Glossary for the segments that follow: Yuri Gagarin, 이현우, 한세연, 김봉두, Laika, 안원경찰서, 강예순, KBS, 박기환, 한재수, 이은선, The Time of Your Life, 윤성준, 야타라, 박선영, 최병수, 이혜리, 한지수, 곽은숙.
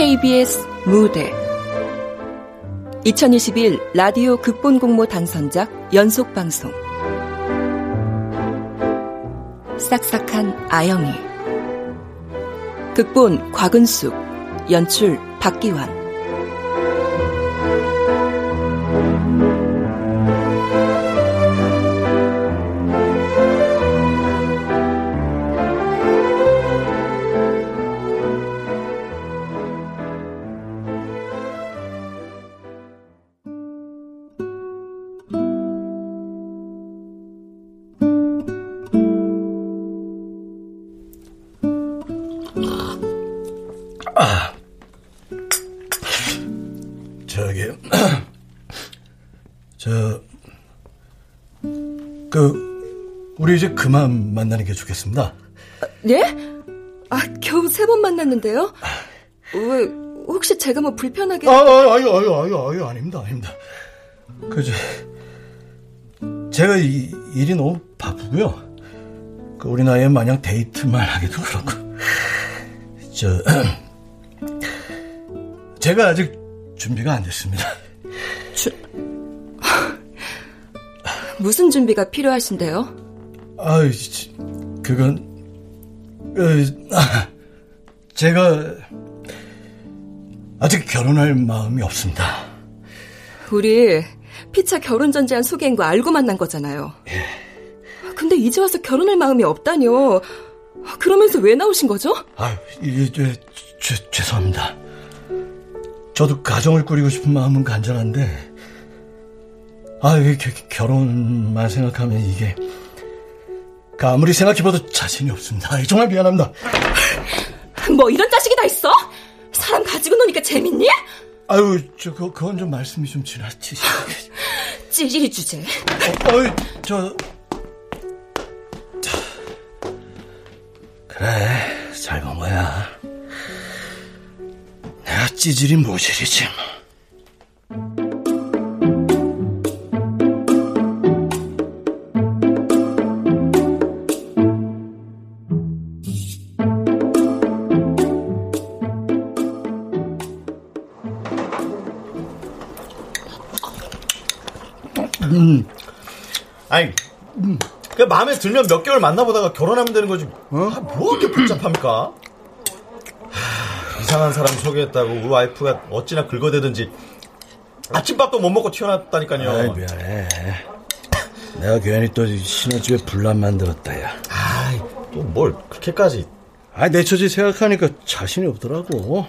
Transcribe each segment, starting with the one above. KBS 무대 2021 라디오 극본 공모 당선작 연속 방송 싹싹한 아영이 극본 곽은숙 연출 박기환 이제 그만 만나는 게 좋겠습니다. 네? 겨우 세 번 만났는데요? 왜 혹시 제가 뭐 불편하게? 아유, 아닙니다. 제가 이 일이 너무 바쁘고요. 우리 나이에 마냥 데이트만 하기도 그렇고. 제가 아직 준비가 안 됐습니다. 무슨 준비가 필요하신데요? 제가 아직 결혼할 마음이 없습니다. 우리 피차 결혼 전제한 소개인 거 알고 만난 거잖아요. 예. 근데 이제 와서 결혼할 마음이 없다뇨. 그러면서 왜 나오신 거죠? 죄송합니다. 저도 가정을 꾸리고 싶은 마음은 간절한데 결혼만 생각하면 이게 아무리 생각해봐도 자신이 없습니다. 정말 미안합니다. 뭐 이런 자식이 다 있어? 사람 가지고 노니까 재밌니? 그건 좀 말씀이 좀 지나치시네. 찌질이 주제. 그래, 잘 본 거야. 내가 찌질이 모질이지. 마음에 들면 몇 개월 만나보다가 결혼하면 되는 거지. 뭐 이렇게 복잡합니까? 이상한 사람 소개했다고 우리 와이프가 어찌나 긁어대든지 아침밥도 못 먹고 튀어나왔다니까요. 미안해. 내가 괜히 또 신혼집에 분란 만들었다. 또 뭘 그렇게까지. 내 처지 생각하니까 자신이 없더라고.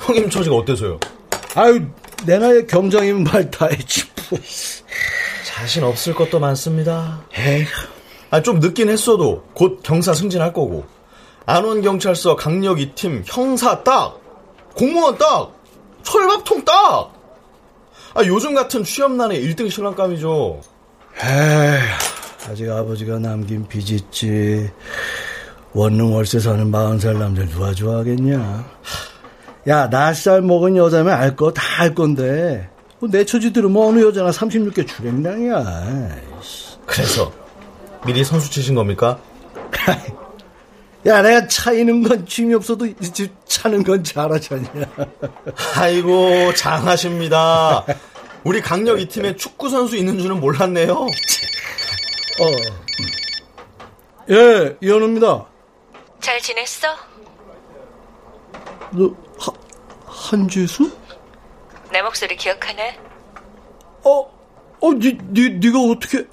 형님 처지가 어때서요? 내 나이에 경장인 말 다 했지. 자신 없을 것도 많습니다. 에이. 좀 늦긴 했어도 곧 경사 승진할 거고 안원경찰서 강력 2팀 형사 딱, 공무원 딱, 철밥통 딱. 요즘 같은 취업난의 1등 신랑감이죠. 아직 아버지가 남긴 빚 있지. 원룸 월세 사는 40살 남자를 누가 좋아하겠냐. 낯살 먹은 여자면 알 거 다 알 건데 내 처지 들으면 어느 여자나 36개 주랭랑이야. 그래서 미리 선수 치신 겁니까? 내가 차이는 건 취미 없어도 집 차는 건 잘하잖냐. 아이고 장하십니다. 우리 강력 이 팀에 축구 선수 있는 줄은 몰랐네요. 예, 이현우입니다. 잘 지냈어? 너 한재수? 내 목소리 기억하네? 네가 어떻게...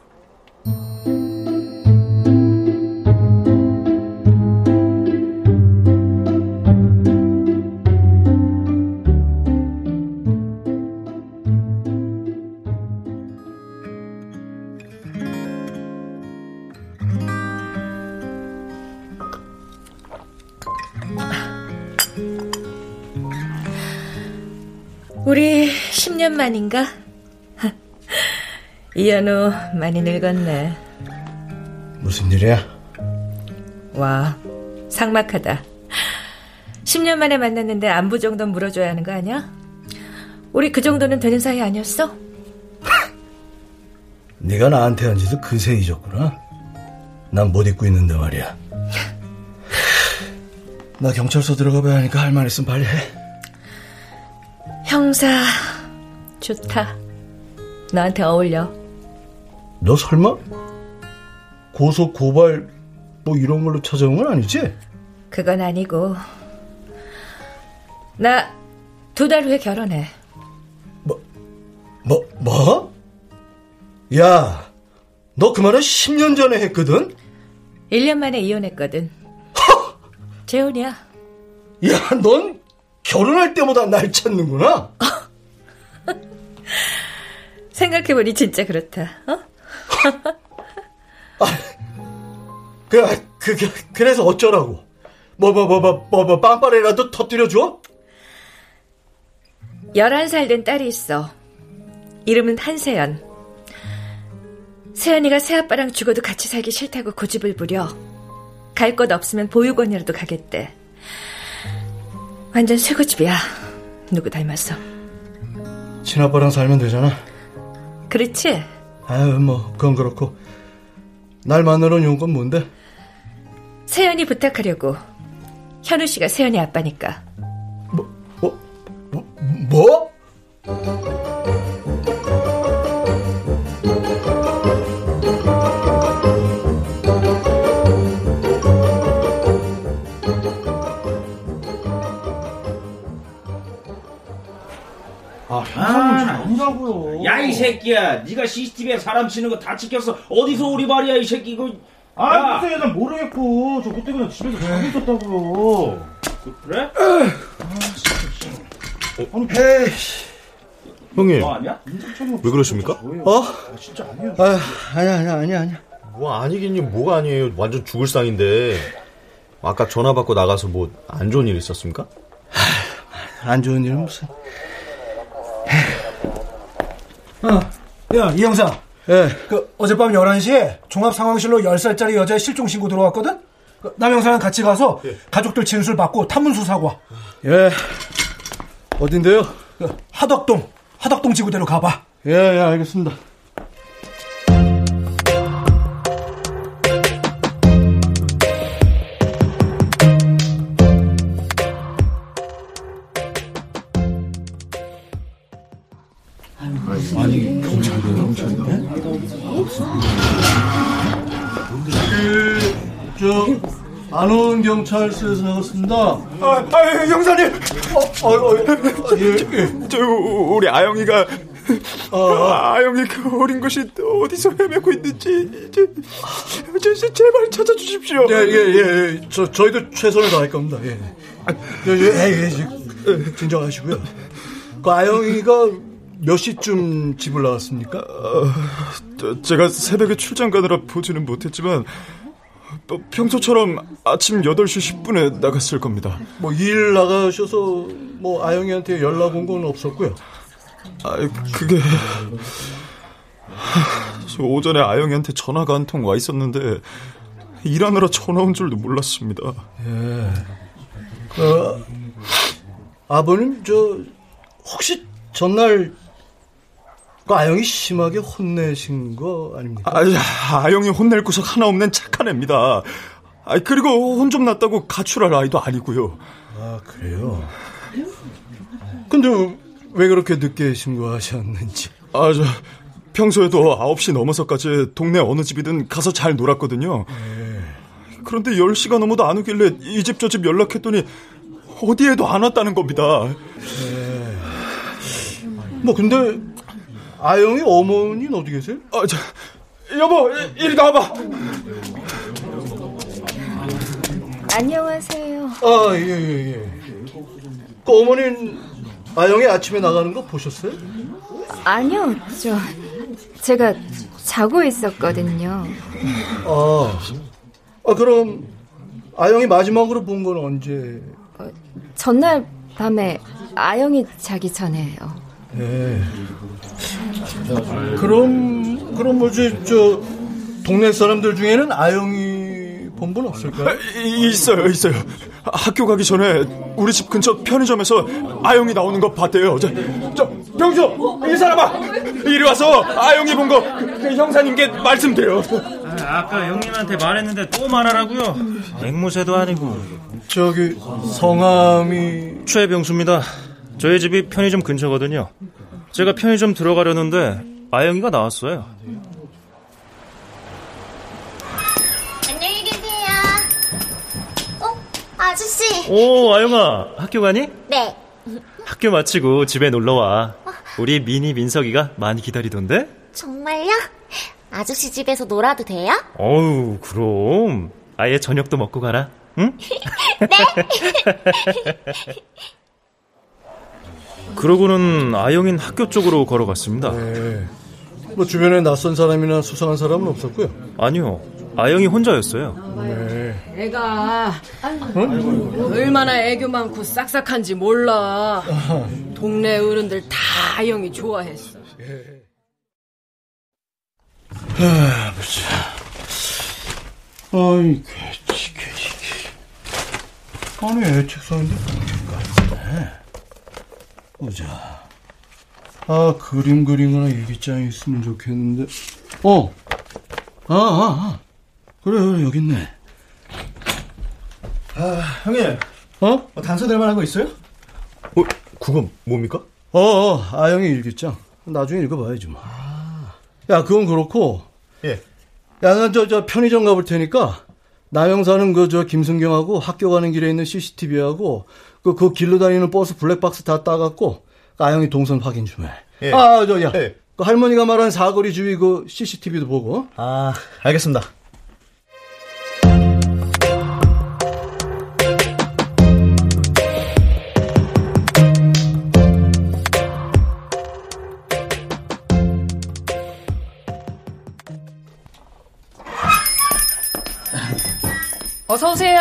우리 10년 만인가? 이현우 많이 늙었네. 무슨 일이야? 와, 삭막하다. 10년 만에 만났는데 안부 정도는 물어줘야 하는 거 아니야? 우리 그 정도는 되는 사이 아니었어? 네가 나한테 한 짓을 그새 잊었구나. 난 못 잊고 있는데 말이야. 나 경찰서 들어가봐야 하니까 할 말 있으면 빨리 해. 형사 좋다. 너한테 어울려. 너 설마 고소 고발 뭐 이런 걸로 찾아온 건 아니지? 그건 아니고 나 2달 후에 결혼해. 뭐? 야, 너 그 말은 10년 전에 했거든? 1년 만에 이혼했거든. 허! 재혼이야. 야, 넌 결혼할 때마다 날 찾는구나. 생각해보니 진짜 그렇다. 어? 아, 그래서 어쩌라고? 뭐 빵빠레라도 터뜨려줘? 11살 된 딸이 있어. 이름은 한세연. 세연이가 새아빠랑 죽어도 같이 살기 싫다고 고집을 부려. 갈 곳 없으면 보육원이라도 가겠대. 완전 쇠고집이야. 누구 닮았어? 친아빠랑 살면 되잖아. 그렇지? 아유, 뭐 그건 그렇고 날 만나러 온 건 뭔데? 세연이 부탁하려고. 현우 씨가 세연이 아빠니까. 뭐? 야, 이 새끼야, 네가 CCTV에 사람 치는 거 다 찍혔어. 어디서 우리 말이야, 이 새끼. 이거. 아, 무슨 난 모르겠고. 저 그때 그냥 집에서 자고 있었다고요. 그래? 에이, 형님. 너 아니야? 왜 그러십니까? 어? 아, 진짜 아니야. 아니야. 뭐 아니긴요. 뭐가 아니에요. 완전 죽을 상인데. 아까 전화 받고 나가서 뭐 안 좋은 일 있었습니까? 안 좋은 일은 무슨. 야, 이 형사. 예. 그, 어젯밤 11시에 종합상황실로 10살짜리 여자의 실종신고 들어왔거든? 그, 남 형사랑 같이 가서 예. 가족들 진술 받고 탐문수 사고 와. 예. 어딘데요? 그, 하덕동 지구대로 가봐. 예, 알겠습니다. 아니, 경찰인데? 저 안원경찰서에서 나왔습니다. 아, 형사님. 저 우리 아영이가 아영이가 어린 것이 어디서 헤매고 있는지 제발 찾아주십시오. 예. 저희도 최선을 다할 겁니다. 예. 진정하시고요. 그 아영이가 몇 시쯤 집을 나왔습니까? 제가 새벽에 출장 가느라 보지는 못했지만 평소처럼 아침 8시 10분에 나갔을 겁니다. 뭐 일 나가셔서 뭐 아영이한테 연락 온 건 없었고요. 아, 그게 저 오전에 아영이한테 전화가 한 통 와 있었는데 일하느라 전화 온 줄도 몰랐습니다. 예. 아버님 저 혹시 전날 그 아영이 심하게 혼내신 거 아닙니까? 아영이 혼낼 구석 하나 없는 착한 애입니다. 아, 그리고 혼 좀 났다고 가출할 아이도 아니고요. 아, 그래요? 근데 왜 그렇게 늦게 신고하셨는지? 아, 저 평소에도 9시 넘어서까지 동네 어느 집이든 가서 잘 놀았거든요. 네. 그런데 10시가 넘어도 안 오길래 이 집 저 집 연락했더니 어디에도 안 왔다는 겁니다. 네. 뭐 근데 아영이 어머니는 어디 계세요? 아, 자, 여보, 이리 나와봐. 안녕하세요. 아, 예. 그 어머니는 아영이 아침에 나가는 거 보셨어요? 아니요, 저 제가 자고 있었거든요. 아, 그럼 아영이 마지막으로 본 건 언제? 전날 밤에 아영이 자기 전에요. 네. 그럼 뭐지, 저 동네 사람들 중에는 아영이 본 분 없을까요? 있어요. 학교 가기 전에 우리 집 근처 편의점에서 아영이 나오는 거 봤대요. 저 병수, 이 사람아, 이리 와서 아영이 본 거 그 형사님께 말씀드려. 아까 형님한테 말했는데 또 말하라고요? 앵무새도 아니고. 저기 성함이... 최병수입니다. 저희 집이 편의점 근처거든요. 제가 편의점 들어가려는데 아영이가 나왔어요. 안녕히 계세요. 어? 아저씨. 오, 아영아, 학교 가니? 네. 학교 마치고 집에 놀러와. 우리 미니 민석이가 많이 기다리던데. 정말요? 아저씨 집에서 놀아도 돼요? 어우, 그럼. 아예 저녁도 먹고 가라. 응? 네. 그러고는 아영인 학교 쪽으로 걸어갔습니다. 네. 뭐 주변에 낯선 사람이나 수상한 사람은 없었고요. 아니요, 아영이 혼자였어요. 네. 애가 아이고. 얼마나 애교 많고 싹싹한지 몰라. 동네 어른들 다 아영이 좋아했어. 아, 보자. 아이, 개치. 아니, 애 책상인데 보니까. 보자. 아, 그림 그리거나 일기장이 있으면 좋겠는데. 그래, 여기 있네. 아, 형님. 단서될 만한 거 있어요? 그건 뭡니까? 아영이 일기장. 나중에 읽어봐야지 뭐. 야, 그건 그렇고. 예. 야, 난 저 편의점 가볼 테니까 남영사는 그 김순경하고 학교 가는 길에 있는 CCTV하고 그 길로 다니는 버스 블랙박스 다 따갖고 아영이 동선 확인 좀 해. 예. 예. 그 할머니가 말한 사거리 주위 그 CCTV도 보고. 아, 알겠습니다. 어서오세요.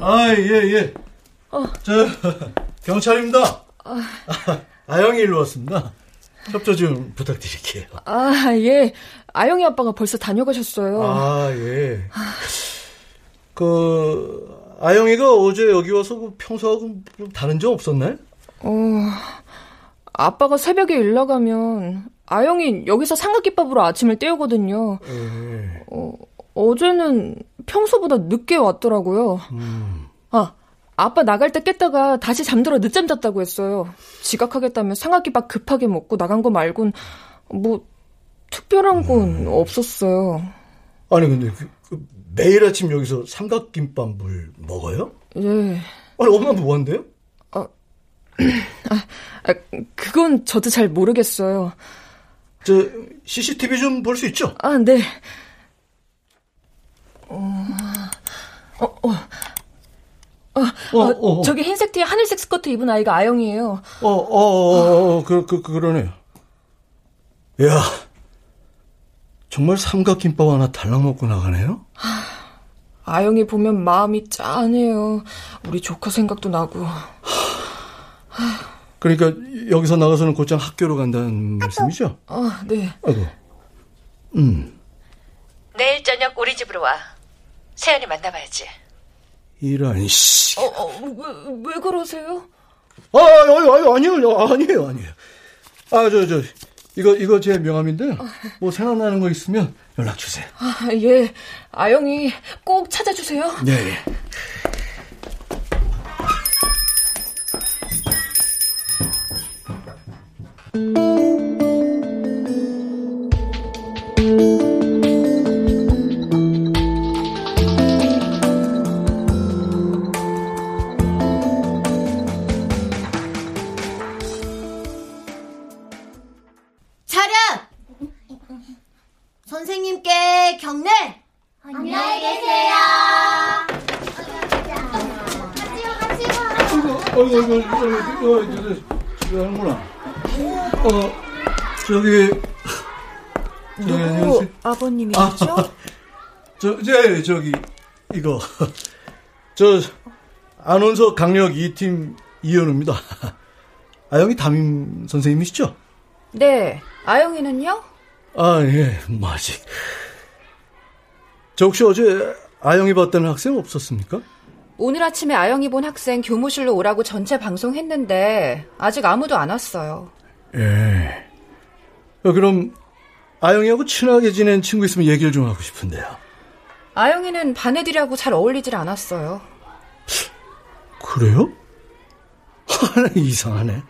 아, 예. 저, 경찰입니다. 아영이 일로 왔습니다. 협조 좀 부탁드릴게요. 아, 예. 아영이 아빠가 벌써 다녀가셨어요. 아, 예. 아영이가 어제 여기 와서 평소하고 좀 다른 점 없었나요? 아빠가 새벽에 일 나가면 아영이 여기서 삼각김밥으로 아침을 때우거든요. 예. 어제는 평소보다 늦게 왔더라고요. 아빠 나갈 때 깼다가 다시 잠들어 늦잠 잤다고 했어요. 지각하겠다며 삼각김밥 급하게 먹고 나간 거 말곤 뭐 특별한 건 없었어요. 아니, 근데 매일 아침 여기서 삼각김밥을 먹어요? 예. 아니, 엄마 뭐 한대요? 그건 저도 잘 모르겠어요. 저 CCTV 좀 볼 수 있죠? 아, 네. 저기 흰색 티에 하늘색 스커트 입은 아이가 아영이에요. 그러네요. 야, 정말 삼각김밥 하나 달랑 먹고 나가네요? 아영이 보면 마음이 짠해요. 우리 조카 생각도 나고. 그러니까 여기서 나가서는 곧장 학교로 간다는 말씀이죠? 네. 아이고. 내일 저녁 우리 집으로 와. 세연이 만나봐야지. 이런 씨. 왜 그러세요? 아니에요. 이거 제 명함인데 뭐 생각나는 거 있으면 연락 주세요. 아, 예. 아영이 꼭 찾아주세요. 네. 선생님께 경례! 안녕히 계세요! 누구 아버님이시죠? 안원서 강력 2팀 이현우입니다. 아영이 담임 선생님이시죠? 네, 아영이는요? 아, 예, 아직. 저 혹시 어제 아영이 봤다는 학생 없었습니까? 오늘 아침에 아영이 본 학생 교무실로 오라고 전체 방송했는데 아직 아무도 안 왔어요. 예. 그럼 아영이하고 친하게 지낸 친구 있으면 얘기를 좀 하고 싶은데요. 아영이는 반 애들이하고 잘 어울리질 않았어요. 그래요? 이상하네.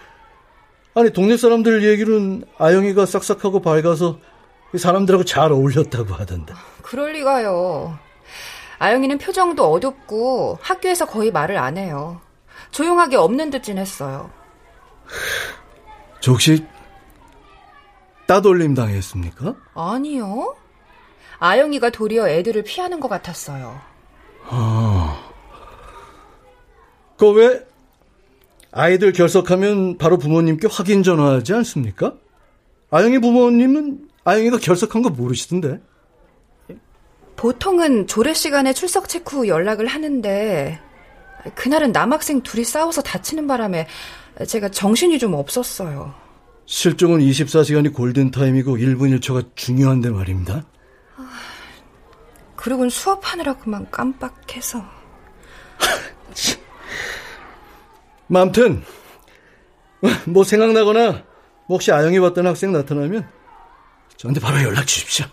아니, 동네 사람들 얘기로는 아영이가 싹싹하고 밝아서 사람들하고 잘 어울렸다고 하던데. 그럴 리가요. 아영이는 표정도 어둡고 학교에서 거의 말을 안 해요. 조용하게 없는 듯 지냈어요. 저 혹시 따돌림 당했습니까? 아니요. 아영이가 도리어 애들을 피하는 것 같았어요. 아, 그거 왜 아이들 결석하면 바로 부모님께 확인 전화하지 않습니까? 아영이 부모님은 아영이가 결석한 거 모르시던데. 보통은 조례 시간에 출석 체크 후 연락을 하는데 그날은 남학생 둘이 싸워서 다치는 바람에 제가 정신이 좀 없었어요. 실종은 24시간이 골든타임이고 1분 1초가 중요한데 말입니다. 아, 그러곤 수업하느라 그만 깜빡해서. 아무튼 뭐 생각나거나 혹시 아영이 왔던 학생 나타나면 저한테 바로 연락 주십시오.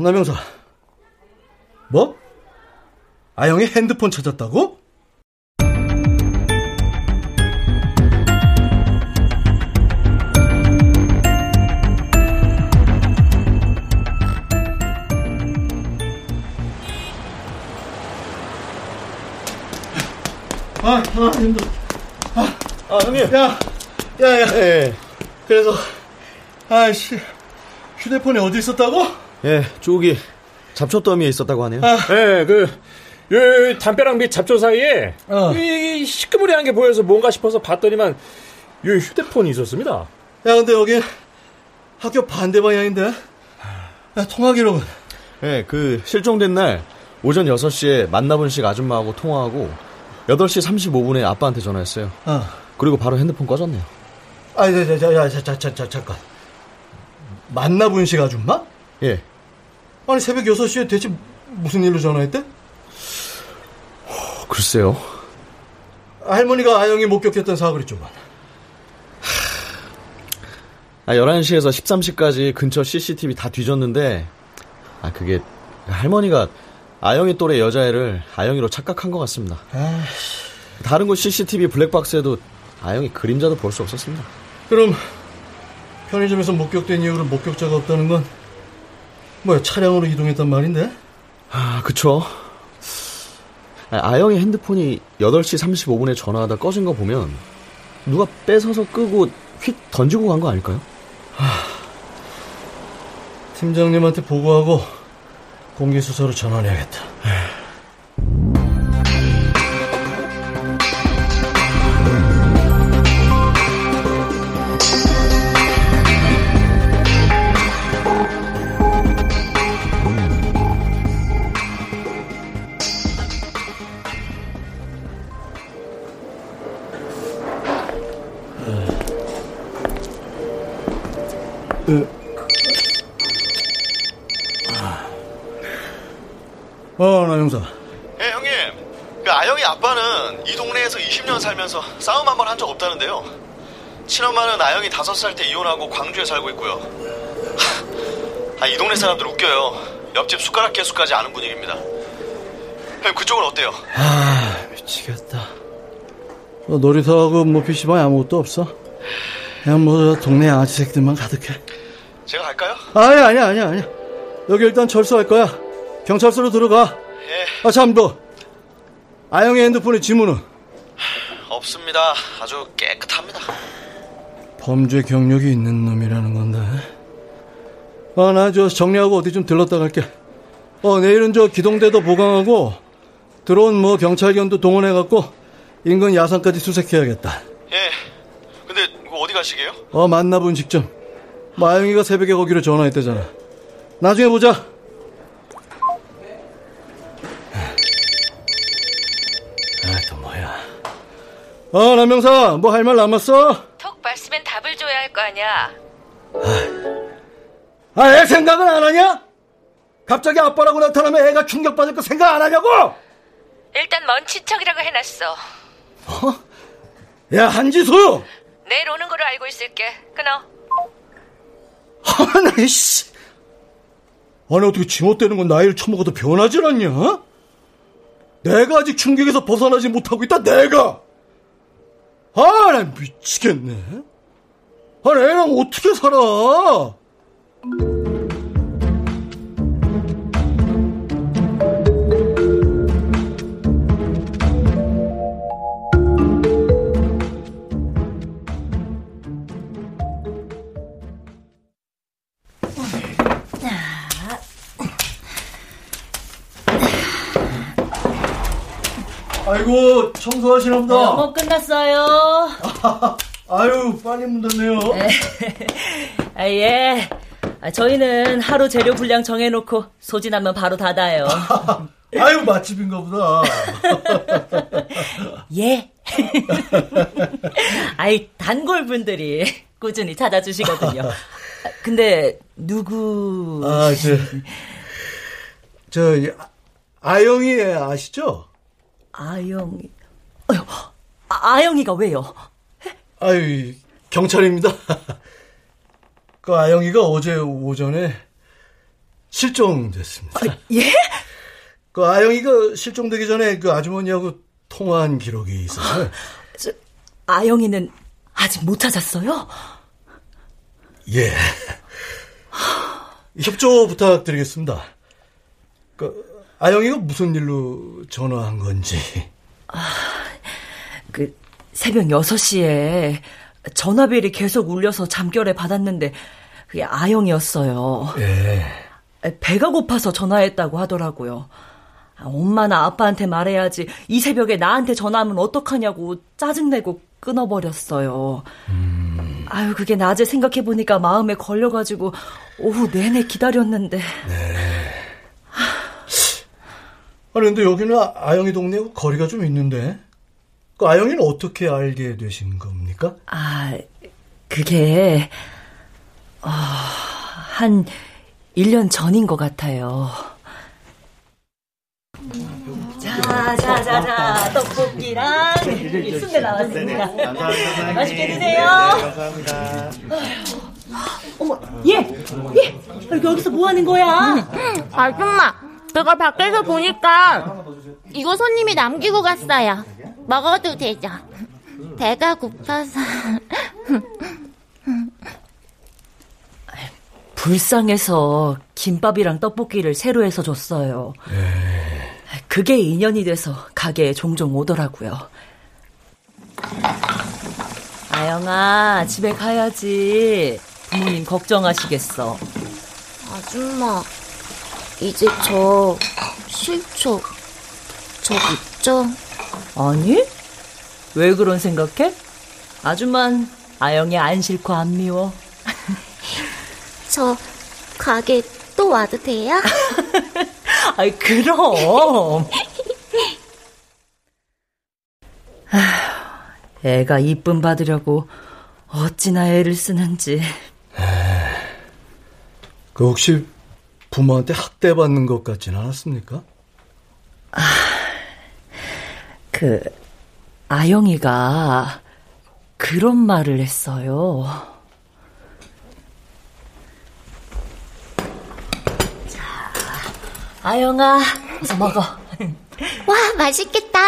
남영사. 뭐? 아영이 핸드폰 찾았다고? 힘들어. 형님. 야. 그래서, 아이씨, 휴대폰이 어디 있었다고? 예, 저기, 잡초 더미에 있었다고 하네요. 예, 담벼락 밑 잡초 사이에, 이 시끄무리한 게 보여서 뭔가 싶어서 봤더니만, 요 휴대폰이 있었습니다. 야, 근데 여긴 학교 반대 방향인데? 통화 기록은? 예, 실종된 날, 오전 6시에 만나본 식 아줌마하고 통화하고, 8시 35분에 아빠한테 전화했어요. 그리고 바로 핸드폰 꺼졌네요. 잠깐. 만나분식 아줌마? 예. 아니, 새벽 6시에 대체 무슨 일로 전화했대? 글쎄요. 할머니가 아영이 목격했던 사거리 쪽만. 11시에서 13시까지 근처 CCTV 다 뒤졌는데, 그게 할머니가 아영이 또래 여자애를 아영이로 착각한 것 같습니다. 다른 곳 CCTV 블랙박스에도 아영이 그림자도 볼 수 없었습니다. 그럼 편의점에서 목격된 이후로 목격자가 없다는 건 뭐야, 차량으로 이동했단 말인데? 그쵸. 아영이 핸드폰이 8시 35분에 전화하다 꺼진 거 보면 누가 뺏어서 끄고 휙 던지고 간 거 아닐까요? 팀장님한테 보고하고 공개수사로 전환해야겠다. 남영사. 예, 형님. 아영이 아빠는 이 동네에서 20년 살면서 싸움 한 번 한 적 없다는데요. 친엄마는 아영이 5살 때 이혼하고 광주에 살고 있고요. 이 동네 사람들 웃겨요. 옆집 숟가락 개수까지 아는 분위기입니다. 형님, 그쪽은 어때요? 미치겠다. 놀이터하고 PC방에 아무것도 없어. 그냥 동네 아지 새끼들만 가득해. 제가 갈까요? 아니야. 여기 일단 철수할 거야. 경찰서로 들어가. 예. 참, 너 아영의 핸드폰의 지문은? 없습니다. 아주 깨끗합니다. 범죄 경력이 있는 놈이라는 건데. 나 정리하고 어디 좀 들렀다 갈게. 내일은 기동대도 보강하고 들어온 경찰견도 동원해갖고 인근 야산까지 수색해야겠다. 예. 근데 어디 가시게요? 만나본 직전. 아영이가 새벽에 거기로 전화했대잖아. 나중에 보자. 남영사, 할 말 남았어? 턱 말씀엔 답을 줘야 할 거 아니야. 애 생각은 안 하냐? 갑자기 아빠라고 나타나면 애가 충격받을 거 생각 안 하냐고? 일단 먼 친척이라고 해놨어. 야, 한지수! 내일 오는 거로 알고 있을게. 끊어. 어떻게 지못되는 건 나이를 처먹어도 변하질 않냐? 내가 아직 충격에서 벗어나지 못하고 있다, 내가! 아, 난 미치겠네. 아, 애랑 어떻게 살아? 아이고, 청소하시나 보다. 네, 뭐 끝났어요. 아유, 빨리 묻었네요. 아, 예. 저희는 하루 재료 분량 정해놓고 소진하면 바로 닫아요. 아유, 맛집인가 보다. 예. 아이, 단골분들이 꾸준히 찾아주시거든요. 근데 누구? 아, 아영이 아시죠? 아영이, 아영이가 왜요? 아유, 경찰입니다. 그 아영이가 어제 오전에 실종됐습니다. 아, 예? 그 아영이가 실종되기 전에 그 아주머니하고 통화한 기록이 있어서요. 아영이는 아직 못 찾았어요? 예. 협조 부탁드리겠습니다. 그 아영이가 무슨 일로 전화한 건지. 아, 그 새벽 6시에 전화벨이 계속 울려서 잠결에 받았는데 그게 아영이었어요. 예. 배가 고파서 전화했다고 하더라고요. 엄마나 아빠한테 말해야지 이 새벽에 나한테 전화하면 어떡하냐고 짜증내고 끊어버렸어요. 아유, 그게 낮에 생각해보니까 마음에 걸려가지고 오후 내내 기다렸는데. 네. 아니, 근데 여기는 아영이 동네하고 거리가 좀 있는데, 그 아영이는 어떻게 알게 되신 겁니까? 아, 그게 한 1년 전인 것 같아요. 자, 떡볶이랑 순대 나왔습니다. 감사합니다. 맛있게 드세요. 감사합니다. 어머, 예. 여기서 뭐 하는 거야? 아줌마. 제가 밖에서 보니까 이거 손님이 남기고 갔어요. 먹어도 되죠? 배가 고파서. 불쌍해서 김밥이랑 떡볶이를 새로 해서 줬어요. 그게 인연이 돼서 가게에 종종 오더라고요. 아영아, 집에 가야지. 부모님 걱정하시겠어. 아줌마, 이제 저 실초 저기 있죠? 아니, 왜 그런 생각해? 아줌만 아영이 안 싫고 안 미워. 저 가게 또 와도 돼요? 아이, 그럼. 애가 이쁨 받으려고 어찌나 애를 쓰는지. 그 혹시 부모한테 학대받는 것 같진 않았습니까? 아, 그 아영이가 그런 말을 했어요. 자, 아영아, 어서 먹어. 와, 맛있겠다.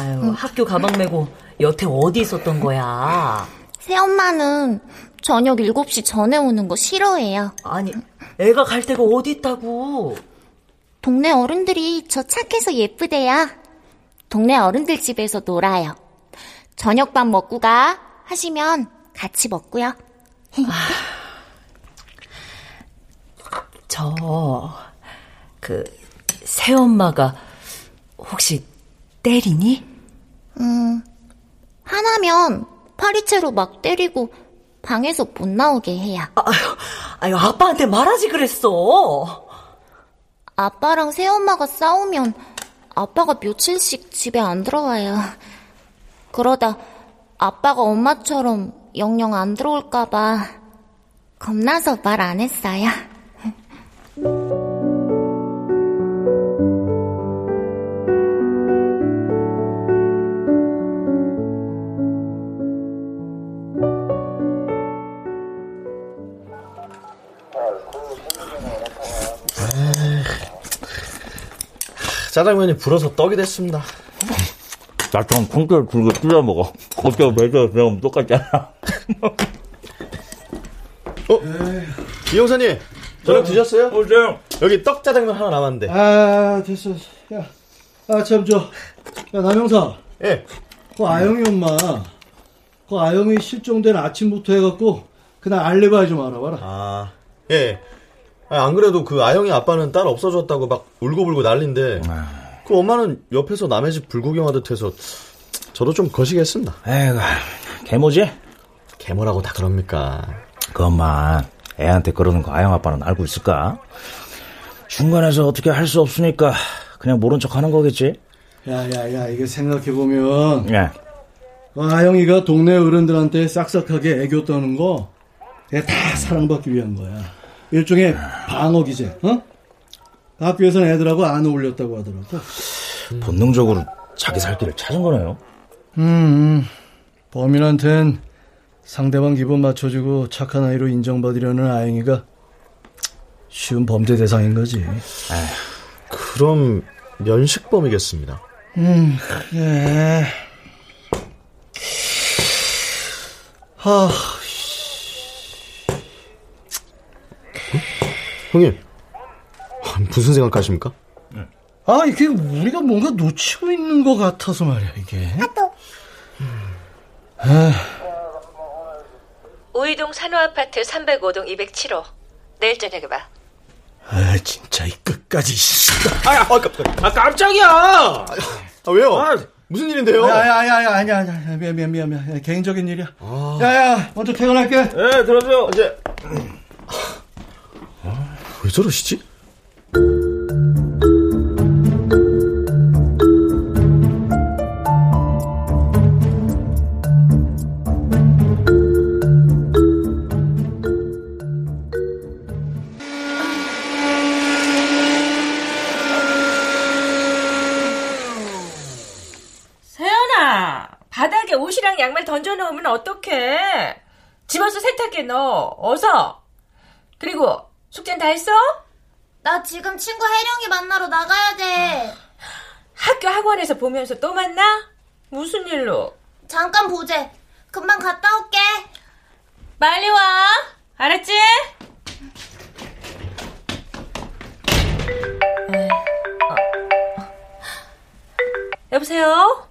아유, 학교 가방 메고 여태 어디 있었던 거야? 새엄마는 저녁 7시 전에 오는 거 싫어해요. 아니, 애가 갈 데가 어디 있다고. 동네 어른들이 저 착해서 예쁘대요. 동네 어른들 집에서 놀아요. 저녁밥 먹고 가 하시면 같이 먹고요. 그 새엄마가 혹시 때리니? 화나면 파리채로 막 때리고 방에서 못 나오게 해요. 아유, 아빠한테 말하지 그랬어. 아빠랑 새엄마가 싸우면 아빠가 며칠씩 집에 안 들어와요. 그러다 아빠가 엄마처럼 영영 안 들어올까 봐 겁나서 말 안 했어요. 짜장면이 불어서 떡이 됐습니다. 나처럼 콩깨를 굵게 찢어 먹어. 콩깨 매져서 내가 똑같잖아. 어? 이 형사님, 저녁 드셨어요? 여기 떡 짜장면 하나 남았는데. 아, 됐어. 야, 아, 참, 야, 남 형사. 예. 그 아영이 엄마. 그 아영이 실종된 아침부터 해갖고, 그날 알리바이 좀 알아봐라. 아, 예. 아니, 안 그래도 그 아영이 아빠는 딸 없어졌다고 막 울고불고 난린데, 그 엄마는 옆에서 남의 집 불구경하듯 해서 저도 좀 거시겠습니다. 에휴, 개모지? 개모라고 다 그럽니까? 그것만 애한테 그러는 거 아영 아빠는 알고 있을까? 중간에서 어떻게 할 수 없으니까 그냥 모른 척 하는 거겠지? 야, 이게 생각해보면 예. 아영이가 동네 어른들한테 싹싹하게 애교 떠는 거 다 사랑받기 위한 거야. 일종의 방어 기제. 어? 학교에서는 애들하고 안 어울렸다고 하더라고. 본능적으로 자기 살 길을 찾은 거네요. 범인한텐 상대방 기분 맞춰주고 착한 아이로 인정받으려는 아영이가 쉬운 범죄 대상인 거지. 그럼 연식범이겠습니다. 그래. 하. 형님, 무슨 생각하십니까? 아, 이게 우리가 뭔가 놓치고 있는 것 같아서 말이야, 이게. 오이동 산호아파트 305동 207호. 내일 저녁에 봐. 아, 진짜 이 끝까지. 깜짝이야. 아, 왜요? 아, 무슨 일인데요? 아니야. 미안. 개인적인 일이야. 아... 야, 먼저 퇴근할게. 네, 들어줘. 이제. 왜 저러시지? 세연아, 바닥에 옷이랑 양말 던져놓으면 어떡해? 집어서 세탁기에 넣어. 어서. 그리고 숙제는 다 했어? 나 지금 친구 혜령이 만나러 나가야 돼. 학교 학원에서 보면서 또 만나? 무슨 일로? 잠깐 보재. 금방 갔다 올게. 빨리 와. 알았지? 여보세요?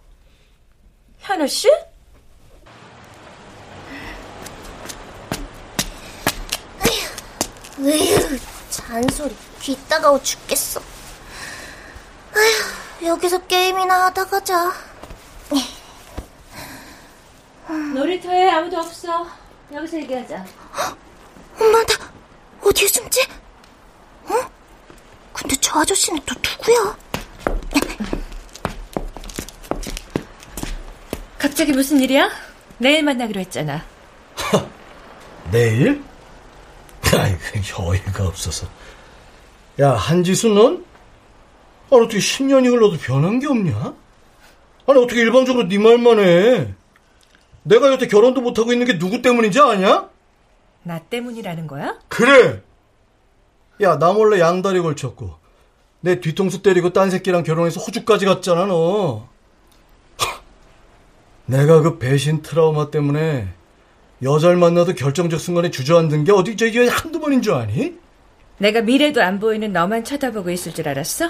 현우 씨? 으휴, 잔소리 귀 따가워 죽겠어. 아휴, 여기서 게임이나 하다 가자. 놀이터에 아무도 없어. 여기서 얘기하자. 헉, 엄마, 나 어디에 숨지? 어? 근데 저 아저씨는 또 누구야? 갑자기 무슨 일이야? 내일 만나기로 했잖아. 하, 내일? 아이고, 어이가 없어서. 야, 한지수, 넌? 아니, 어떻게 10년이 흘러도 변한 게 없냐? 아니, 어떻게 일방적으로 네 말만 해? 내가 여태 결혼도 못하고 있는 게 누구 때문인지 아냐? 나 때문이라는 거야? 그래! 야, 나 몰래 양다리 걸쳤고 내 뒤통수 때리고 딴 새끼랑 결혼해서 호주까지 갔잖아, 너. 내가 그 배신 트라우마 때문에 여자를 만나도 결정적 순간에 주저앉은 게 어디 이게 한두 번인 줄 아니? 내가 미래도 안 보이는 너만 쳐다보고 있을 줄 알았어?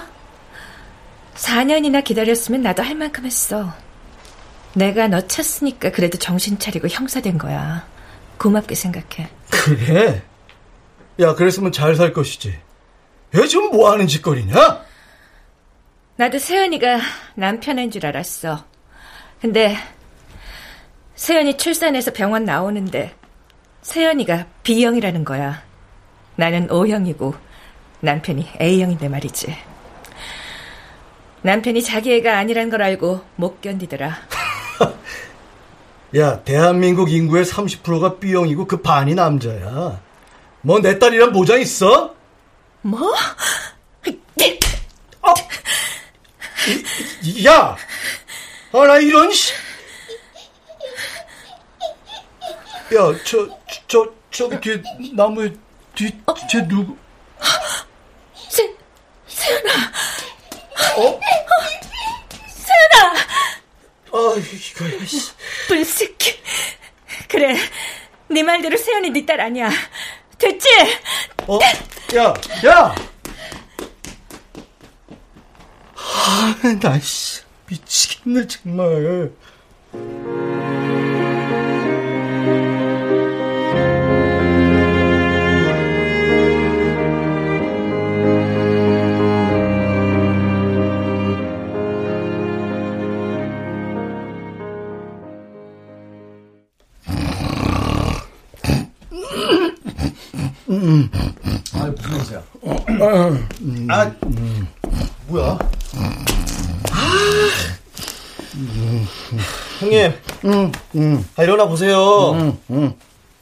4년이나 기다렸으면 나도 할 만큼 했어. 내가 너 찾으니까 그래도 정신 차리고 형사된 거야. 고맙게 생각해. 그래? 야, 그랬으면 잘 살 것이지. 얘 지금 뭐 하는 짓거리냐? 나도 세연이가 남편인 줄 알았어. 근데 세연이 출산해서 병원 나오는데 세연이가 B형이라는 거야. 나는 O형이고 남편이 A형인데 말이지. 남편이 자기 애가 아니란 걸 알고 못 견디더라. 야, 대한민국 인구의 30%가 B형이고 그 반이 남자야. 뭐 내 딸이란 모자 있어? 뭐? 어? 야! 아, 나 이런... 야, 저기 뒤에 나무에 쟤 누구? 세연아. 어? 이거야. 분식해. 그래, 네 말대로 세연이 네 딸 아니야. 됐지? 어? 야, 야! 아, 나 씨, 미치겠네 정말. 아, 무슨 일이야? 아, 뭐야? 형님, 아, 일어나 보세요.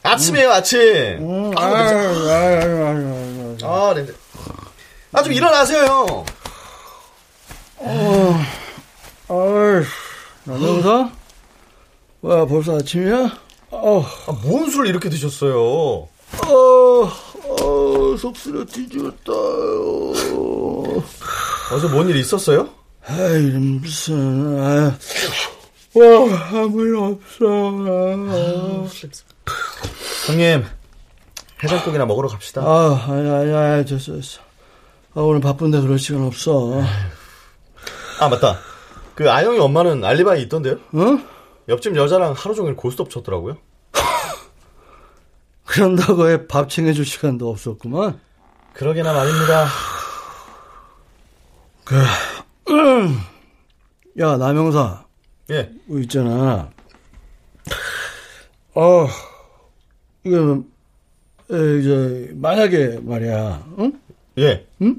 아침이에요, 아침. 아, 냄새. 아, 좀 일어나세요, 형. 남자보다? 와, 벌써 아침이야? 아, 뭔 술을 이렇게 드셨어요? 속쓰려 뒤집었다요. 어제 뭔 일 있었어요? 아이, 무슨, 아무 일 없어. 형님, 해장국이나 먹으러 갑시다. 아니, 됐어. 오늘 바쁜데 그럴 시간 없어. 아, 맞다. 그, 아영이 엄마는 알리바이 있던데요? 응? 옆집 여자랑 하루 종일 고스톱 쳤더라고요. 그런다고 해 밥 챙겨줄 시간도 없었구만. 그러게나 말입니다. 야, 남영사. 예. 있잖아. 이거, 이제, 만약에 말이야, 응? 예. 응?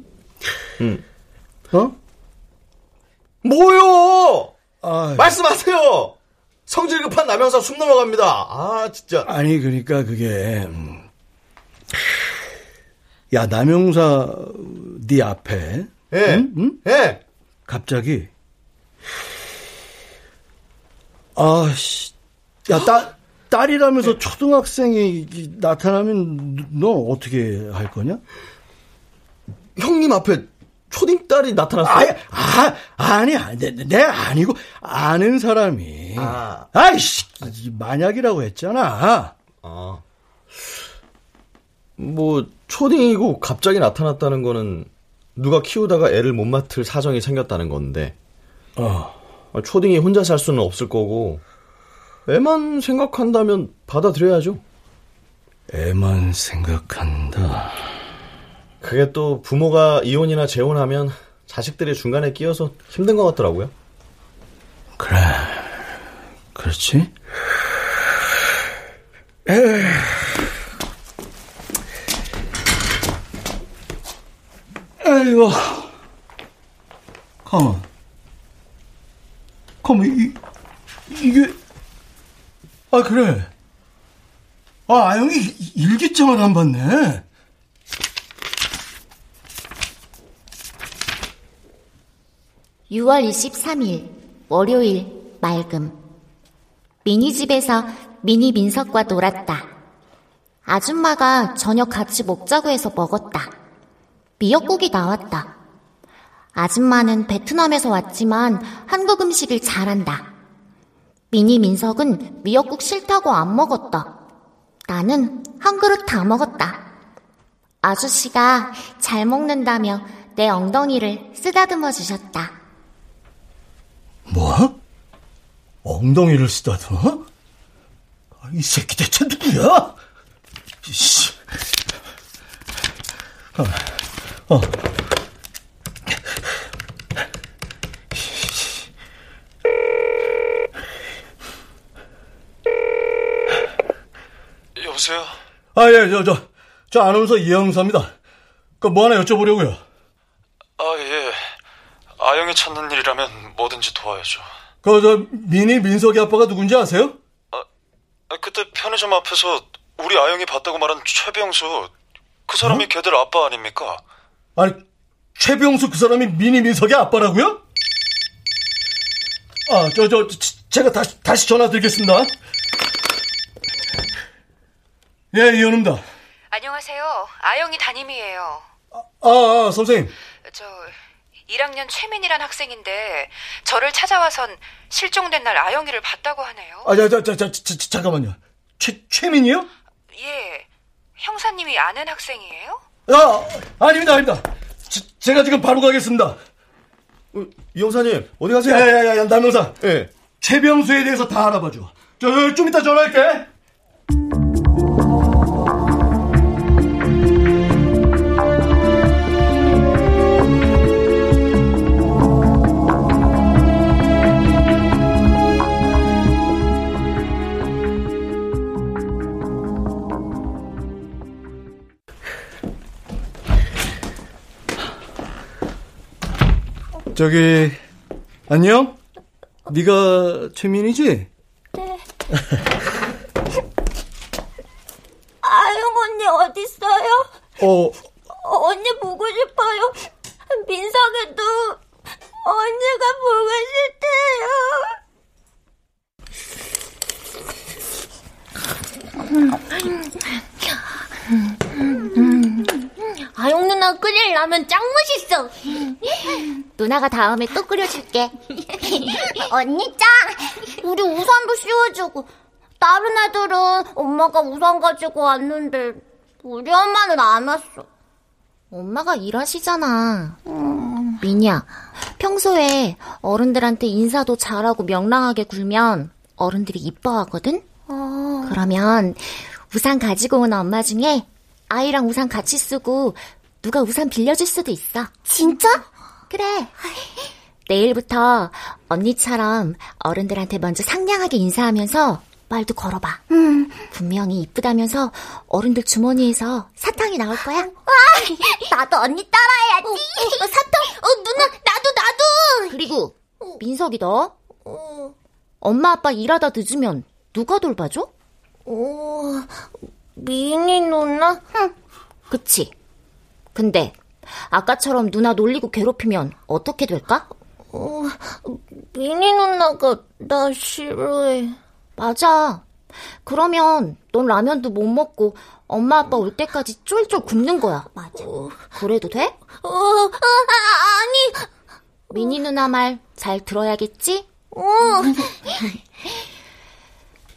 응. 어? 뭐요! 말씀하세요! 성질 급한 남영사 숨 넘어갑니다. 아, 진짜. 아니, 그러니까 그게, 야, 남영사 네 앞에, 예, 응? 응? 예, 갑자기, 아씨, 야, 딸이라면서 초등학생이 나타나면 너 어떻게 할 거냐? 형님 앞에. 초딩 딸이 나타났어요. 아니, 내 아니고 아는 사람이. 만약이라고 했잖아. 아, 뭐 초딩이고 갑자기 나타났다는 거는 누가 키우다가 애를 못 맡을 사정이 생겼다는 건데. 초딩이 혼자 살 수는 없을 거고 애만 생각한다면 받아들여야죠. 애만 생각한다. 그게 또 부모가 이혼이나 재혼하면 자식들이 중간에 끼어서 힘든 것 같더라고요. 그래, 그렇지? 아이고, 가만, 이게, 아 그래, 아영이 일기장을 안 봤네. " 6월 23일 월요일 맑음. 미니집에서 미니 민석과 놀았다. 아줌마가 저녁 같이 먹자고 해서 먹었다. 미역국이 나왔다. 아줌마는 베트남에서 왔지만 한국 음식을 잘한다. 미니 민석은 미역국 싫다고 안 먹었다. 나는 한 그릇 다 먹었다. 아저씨가 잘 먹는다며 내 엉덩이를 쓰다듬어 주셨다. 뭐? 엉덩이를 쓰다듬어? 이 새끼 대체 누구야? 씨. 여보세요? 아, 예, 저 아나운서 이영사입니다. 그 뭐 하나 여쭤보려고요. 아, 예. 아영이 찾는 일이라면 뭐든지 도와야죠. 미니 민석이 아빠가 누군지 아세요? 아, 그때 편의점 앞에서 우리 아영이 봤다고 말한 최병수, 그 사람이 걔들 아빠 아닙니까? 아니, 최병수 그 사람이 미니 민석이 아빠라고요? 아, 제가 다시 전화 드리겠습니다. 예, 이현우입니다. 안녕하세요. 아영이 담임이에요. 선생님. 저... 1학년 최민이란 학생인데 저를 찾아와선 실종된 날 아영이를 봤다고 하네요. 아, 잠깐만요. 최민이요? 예. 형사님이 아는 학생이에요? 아닙니다. 제가 지금 바로 가겠습니다. 이 형사님, 어디 가세요? 야, 남형사. 예. 최병수에 대해서 다 알아봐줘. 저 좀 이따 전화할게. 저기, 안녕? 네가 최민이지? 네. 아영 언니 어딨어요? 언니 보고 싶어요. 민석이도 언니가 보고 싶대요. 아영 누나 끓이려면 짱 맛있어. 누나가 다음에 또 끓여줄게. 언니 짱! 우리 우산도 씌워주고. 다른 애들은 엄마가 우산 가지고 왔는데 우리 엄마는 안 왔어. 엄마가 일하시잖아. 민이야, 평소에 어른들한테 인사도 잘하고 명랑하게 굴면 어른들이 이뻐하거든? 그러면 우산 가지고 온 엄마 중에 아이랑 우산 같이 쓰고 누가 우산 빌려줄 수도 있어. 진짜? 그래. 내일부터 언니처럼 어른들한테 먼저 상냥하게 인사하면서 말도 걸어봐. 분명히 이쁘다면서 어른들 주머니에서 사탕이 나올 거야. 나도 언니 따라해야지. 사탕? 누나, 나도. 그리고 민석이 너? 엄마 아빠 일하다 늦으면 누가 돌봐줘? 미니 누나? 응. 그치. 근데 아까처럼 누나 놀리고 괴롭히면 어떻게 될까? 미니 누나가 나 싫어해. 맞아. 그러면 넌 라면도 못 먹고 엄마 아빠 올 때까지 쫄쫄 굶는 거야. 맞아. 그래도 돼? 아니. 미니 누나 말 잘 들어야겠지?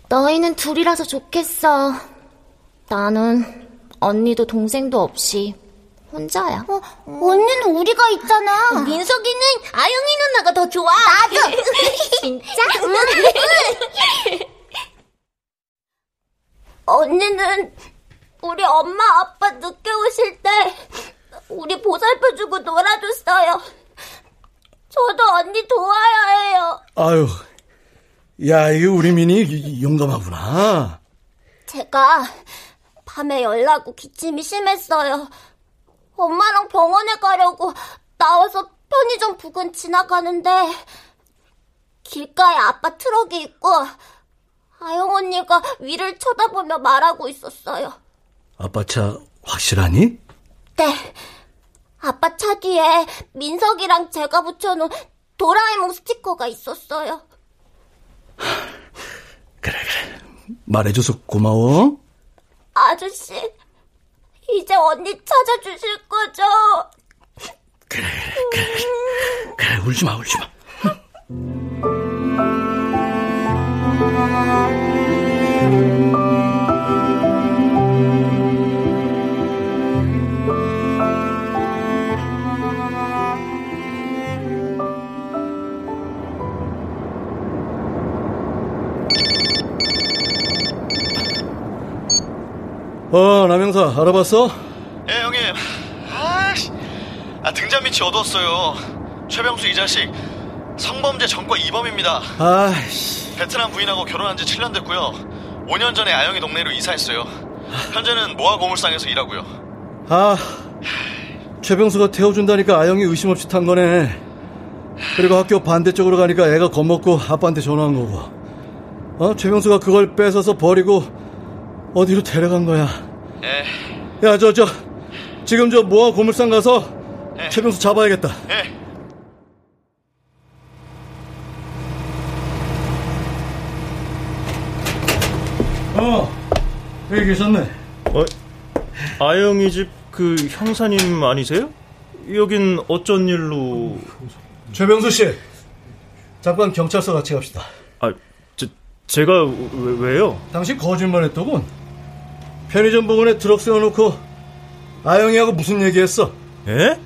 너희는 둘이라서 좋겠어. 나는 언니도 동생도 없이 혼자야. 언니는 우리가 있잖아. 민석이는 아영이 누나가 더 좋아. 나도. 진짜? 언니는 우리 엄마 아빠 늦게 오실 때 우리 보살펴주고 놀아줬어요. 저도 언니 도와야 해요. 아유, 야, 이거 우리 민이 용감하구나. 제가 밤에 열나고 기침이 심했어요. 엄마랑 병원에 가려고 나와서 편의점 부근 지나가는데 길가에 아빠 트럭이 있고 아영 언니가 위를 쳐다보며 말하고 있었어요. 아빠 차 확실하니? 네. 아빠 차 뒤에 민석이랑 제가 붙여놓은 도라에몽 스티커가 있었어요. 그래. 말해줘서 고마워. 아저씨, 이제 언니 찾아주실 거죠? 그래, 울지 마. 남형사, 알아봤어? 예, 형님. 등잔 밑이 어두웠어요. 최병수 이 자식, 성범죄 전과 2범입니다. 베트남 부인하고 결혼한 지 7년 됐고요. 5년 전에 아영이 동네로 이사했어요. 현재는 모아 고물상에서 일하고요. 최병수가 태워준다니까 아영이 의심 없이 탄 거네. 그리고 학교 반대쪽으로 가니까 애가 겁먹고 아빠한테 전화한 거고. 최병수가 그걸 뺏어서 버리고 어디로 데려간 거야? 예. 야, 지금 모아 고물상 가서 최병수 잡아야겠다. 예. 여기 계셨네. 아영이 집 그 형사님 아니세요? 여긴 어쩐 일로... 최병수 씨, 잠깐 경찰서 같이 갑시다. 아, 제가 왜요? 당신 거짓말했더군. 편의점 부근에 트럭 세워놓고 아영이하고 무슨 얘기했어? 에?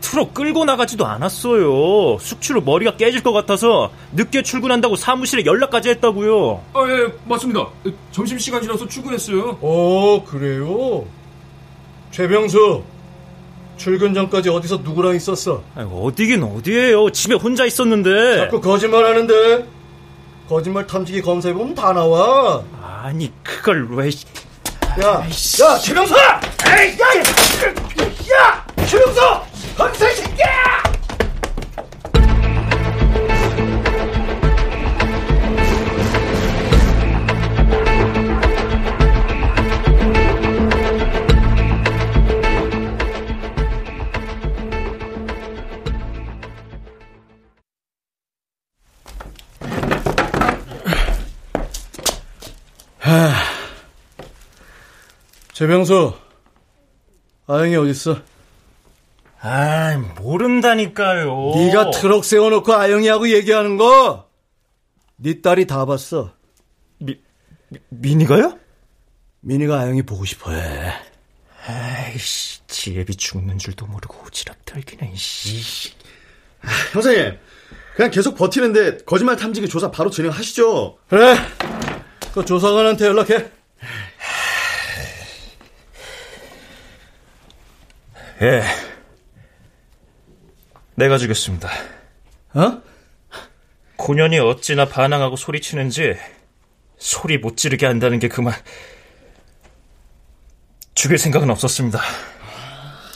트럭 끌고 나가지도 않았어요. 숙취로 머리가 깨질 것 같아서 늦게 출근한다고 사무실에 연락까지 했다고요. 아, 예, 맞습니다. 점심시간 지나서 출근했어요. 어, 그래요? 최병수, 출근 전까지 어디서 누구랑 있었어? 아니, 어디긴 어디예요. 집에 혼자 있었는데. 자꾸 거짓말하는데. 거짓말 탐지기 검사해보면 다 나와. 아니, 그걸 왜... 야, 아이씨. 야, 최병수! 에이, 야! 최병수! 검사 새끼야! 최병수, 아영이 어딨어? 아이, 모른다니까요. 네가 트럭 세워놓고 아영이하고 얘기하는 거 네 딸이 다 봤어. 미니가요? 미니가 아영이 보고 싶어해. 아이씨, 지혜비 죽는 줄도 모르고 오지랖 털기는. 아, 형사님, 그냥 계속 버티는데 거짓말 탐지기 조사 바로 진행하시죠. 그래, 그 조사관한테 연락해. 예, 내가 주겠습니다. 어? 고년이 어찌나 반항하고 소리치는지 소리 못 지르게 한다는 게 그만. 죽일 생각은 없었습니다.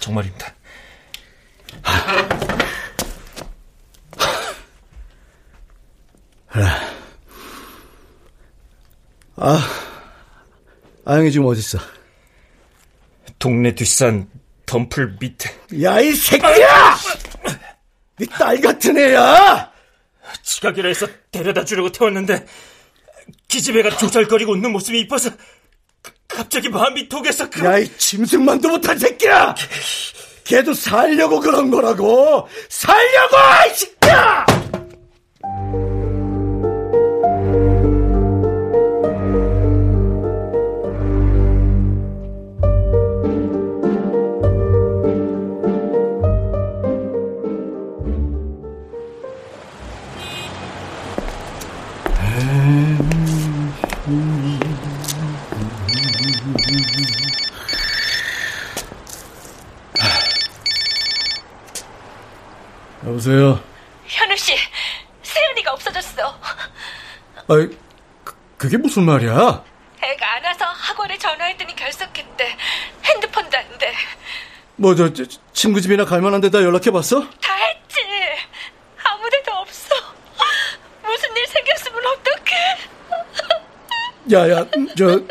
정말입니다. 아영이 지금 어딨어? 동네 뒷산 덤풀 밑에. 야, 이 새끼야! 네 딸 같은 애야! 지각이라 해서 데려다 주려고 태웠는데 기집애가 조잘거리고 웃는 모습이 이뻐서 갑자기 마음이 독해서. 야, 이 짐승만도 못한 새끼야! 걔도 살려고 그런 거라고! 살려고! 이 새끼야! 여보세요? 현우씨, 세은이가 없어졌어. 아이, 그게 무슨 말이야? 애가 안 와서 학원에 전화했더니 결석했대. 핸드폰도 안 돼. 뭐, 친구 집이나 갈만한 데다 연락해봤어? 다 했지. 아무 데도 없어. 무슨 일 생겼으면 어떡해. 야야,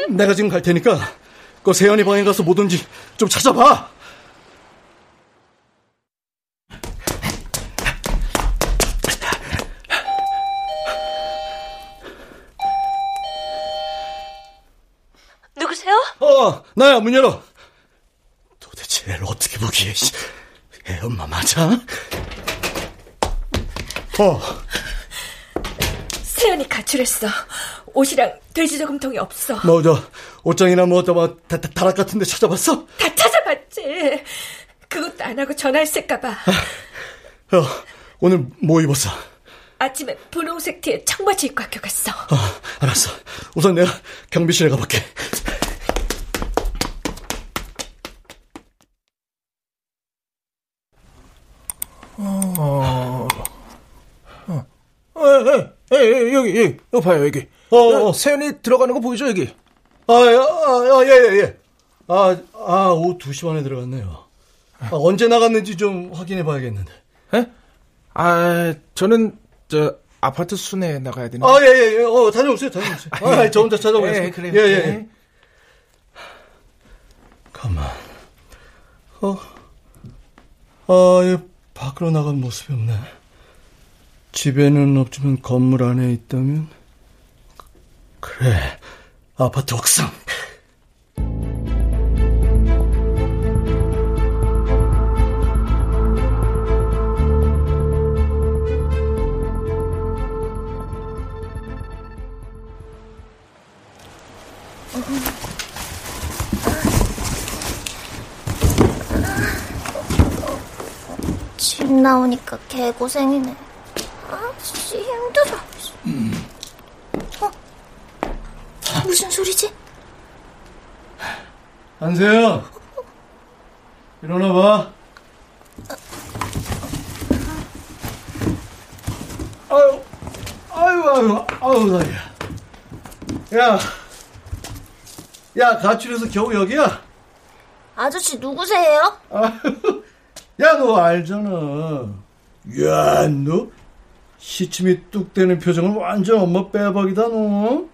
내가 지금 갈 테니까 그 세연이 방에 가서 뭐든지 좀 찾아봐. 나야, 문 열어. 도대체 애를 어떻게 보기에. 애 엄마 맞아? 세연이 가출했어. 옷이랑 돼지 저금통이 없어. 뭐 옷장이나 다락 같은 데 찾아봤어? 다 찾아봤지. 그것도 안 하고 전화했을까 봐. 오늘 뭐 입었어? 아침에 분홍색 티에 청바지 입고 학교 갔어. 알았어. 우선 내가 경비실에 가볼게. 여기 봐요, 여기. 세연이 들어가는 거 보이죠, 여기? 예. 오후 2시 반에 들어갔네요. 언제 나갔는지 좀 확인해 봐야겠는데. 예? 저는 아파트 순회에 나가야 되는데. 예. 다녀오세요. 저 혼자 찾아오겠습니다. 그래요. 예. 가만. 밖으로 나간 모습이 없네. 집에는 없지만 건물 안에 있다면? 그래, 아파트 옥상. 안 나오니까 개고생이네. 아씨 힘들어. 어? 무슨 소리지? 한세연, 일어나봐. 아유, 나야. 야, 가출해서 겨우 여기야? 아저씨 누구세요? 야, 너 알잖아. 야, 너 시침이 뚝 되는 표정은 완전 엄마 빼박이다, 너.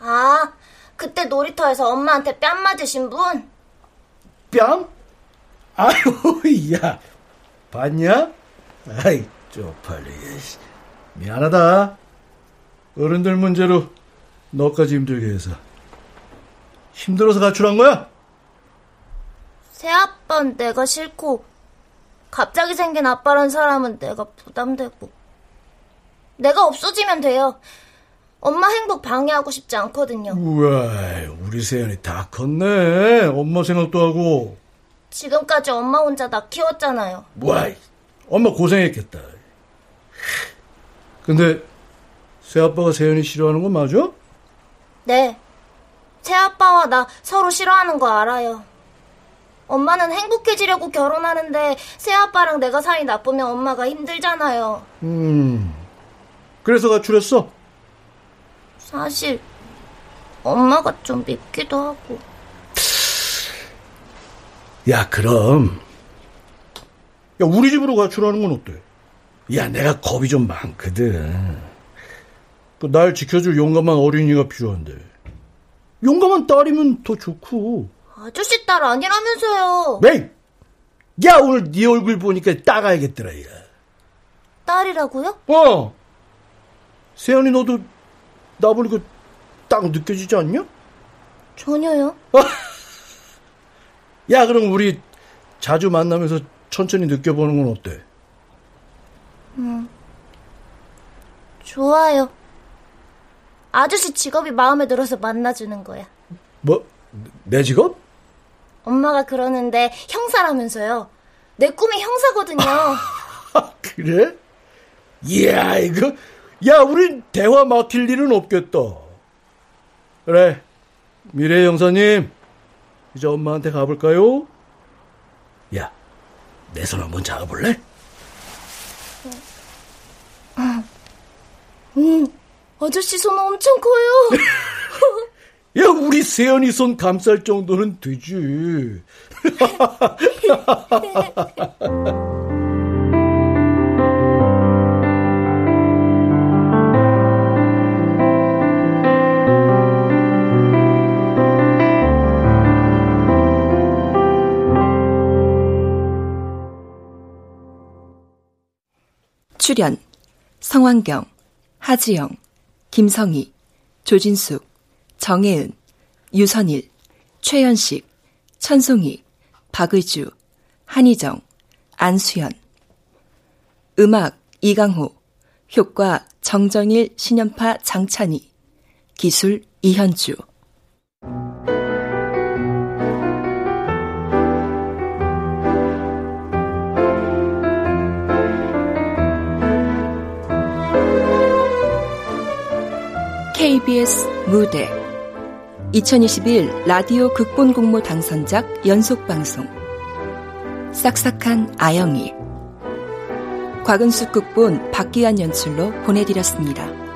아, 그때 놀이터에서 엄마한테 뺨 맞으신 분? 뺨? 아유, 야, 봤냐? 아이, 쪽팔리게. 미안하다. 어른들 문제로 너까지 힘들게 해서. 힘들어서 가출한 거야? 새아빠는 내가 싫고 갑자기 생긴 아빠란 사람은 내가 부담되고. 내가 없어지면 돼요. 엄마 행복 방해하고 싶지 않거든요. 우와, 우리 세연이 다 컸네. 엄마 생각도 하고. 지금까지 엄마 혼자 나 키웠잖아요. 우와, 엄마 고생했겠다. 근데 새아빠가 세연이 싫어하는 거 맞아? 네, 새아빠와 나 서로 싫어하는 거 알아요. 엄마는 행복해지려고 결혼하는데 새아빠랑 내가 사이 나쁘면 엄마가 힘들잖아요. 그래서 가출했어? 사실 엄마가 좀 밉기도 하고. 야, 그럼 야, 우리 집으로 가출하는 건 어때? 야, 내가 겁이 좀 많거든. 날 지켜줄 용감한 어린이가 필요한데. 용감한 딸이면 더 좋고. 아저씨 딸 아니라면서요. 왜? 야, 오늘 네 얼굴 보니까 따가야겠더라. 야, 딸이라고요? 어, 세연이 너도 나 보니까 딱 느껴지지 않냐? 전혀요. 야, 그럼 우리 자주 만나면서 천천히 느껴보는 건 어때? 좋아요. 아저씨 직업이 마음에 들어서 만나주는 거야. 뭐? 내 직업? 엄마가 그러는데 형사라면서요. 내 꿈이 형사거든요. 아, 그래? 이야, 이거 야, 우린 대화 막힐 일은 없겠다. 그래, 미래의 형사님, 이제 엄마한테 가볼까요? 야, 내 손 한번 잡아볼래? 아저씨 손 엄청 커요. 야, 우리 세연이 손 감쌀 정도는 되지. 출연 성환경, 하지영, 김성희, 조진숙, 정혜은, 유선일, 최현식, 천송이, 박의주, 한희정, 안수연. 음악 이강호, 효과 정정일, 신연파 장찬희, 기술 이현주. KBS 무대 2021 라디오 극본 공모 당선작 연속방송. 싹싹한 아영이, 곽은숙 극본, 박기환 연출로 보내드렸습니다.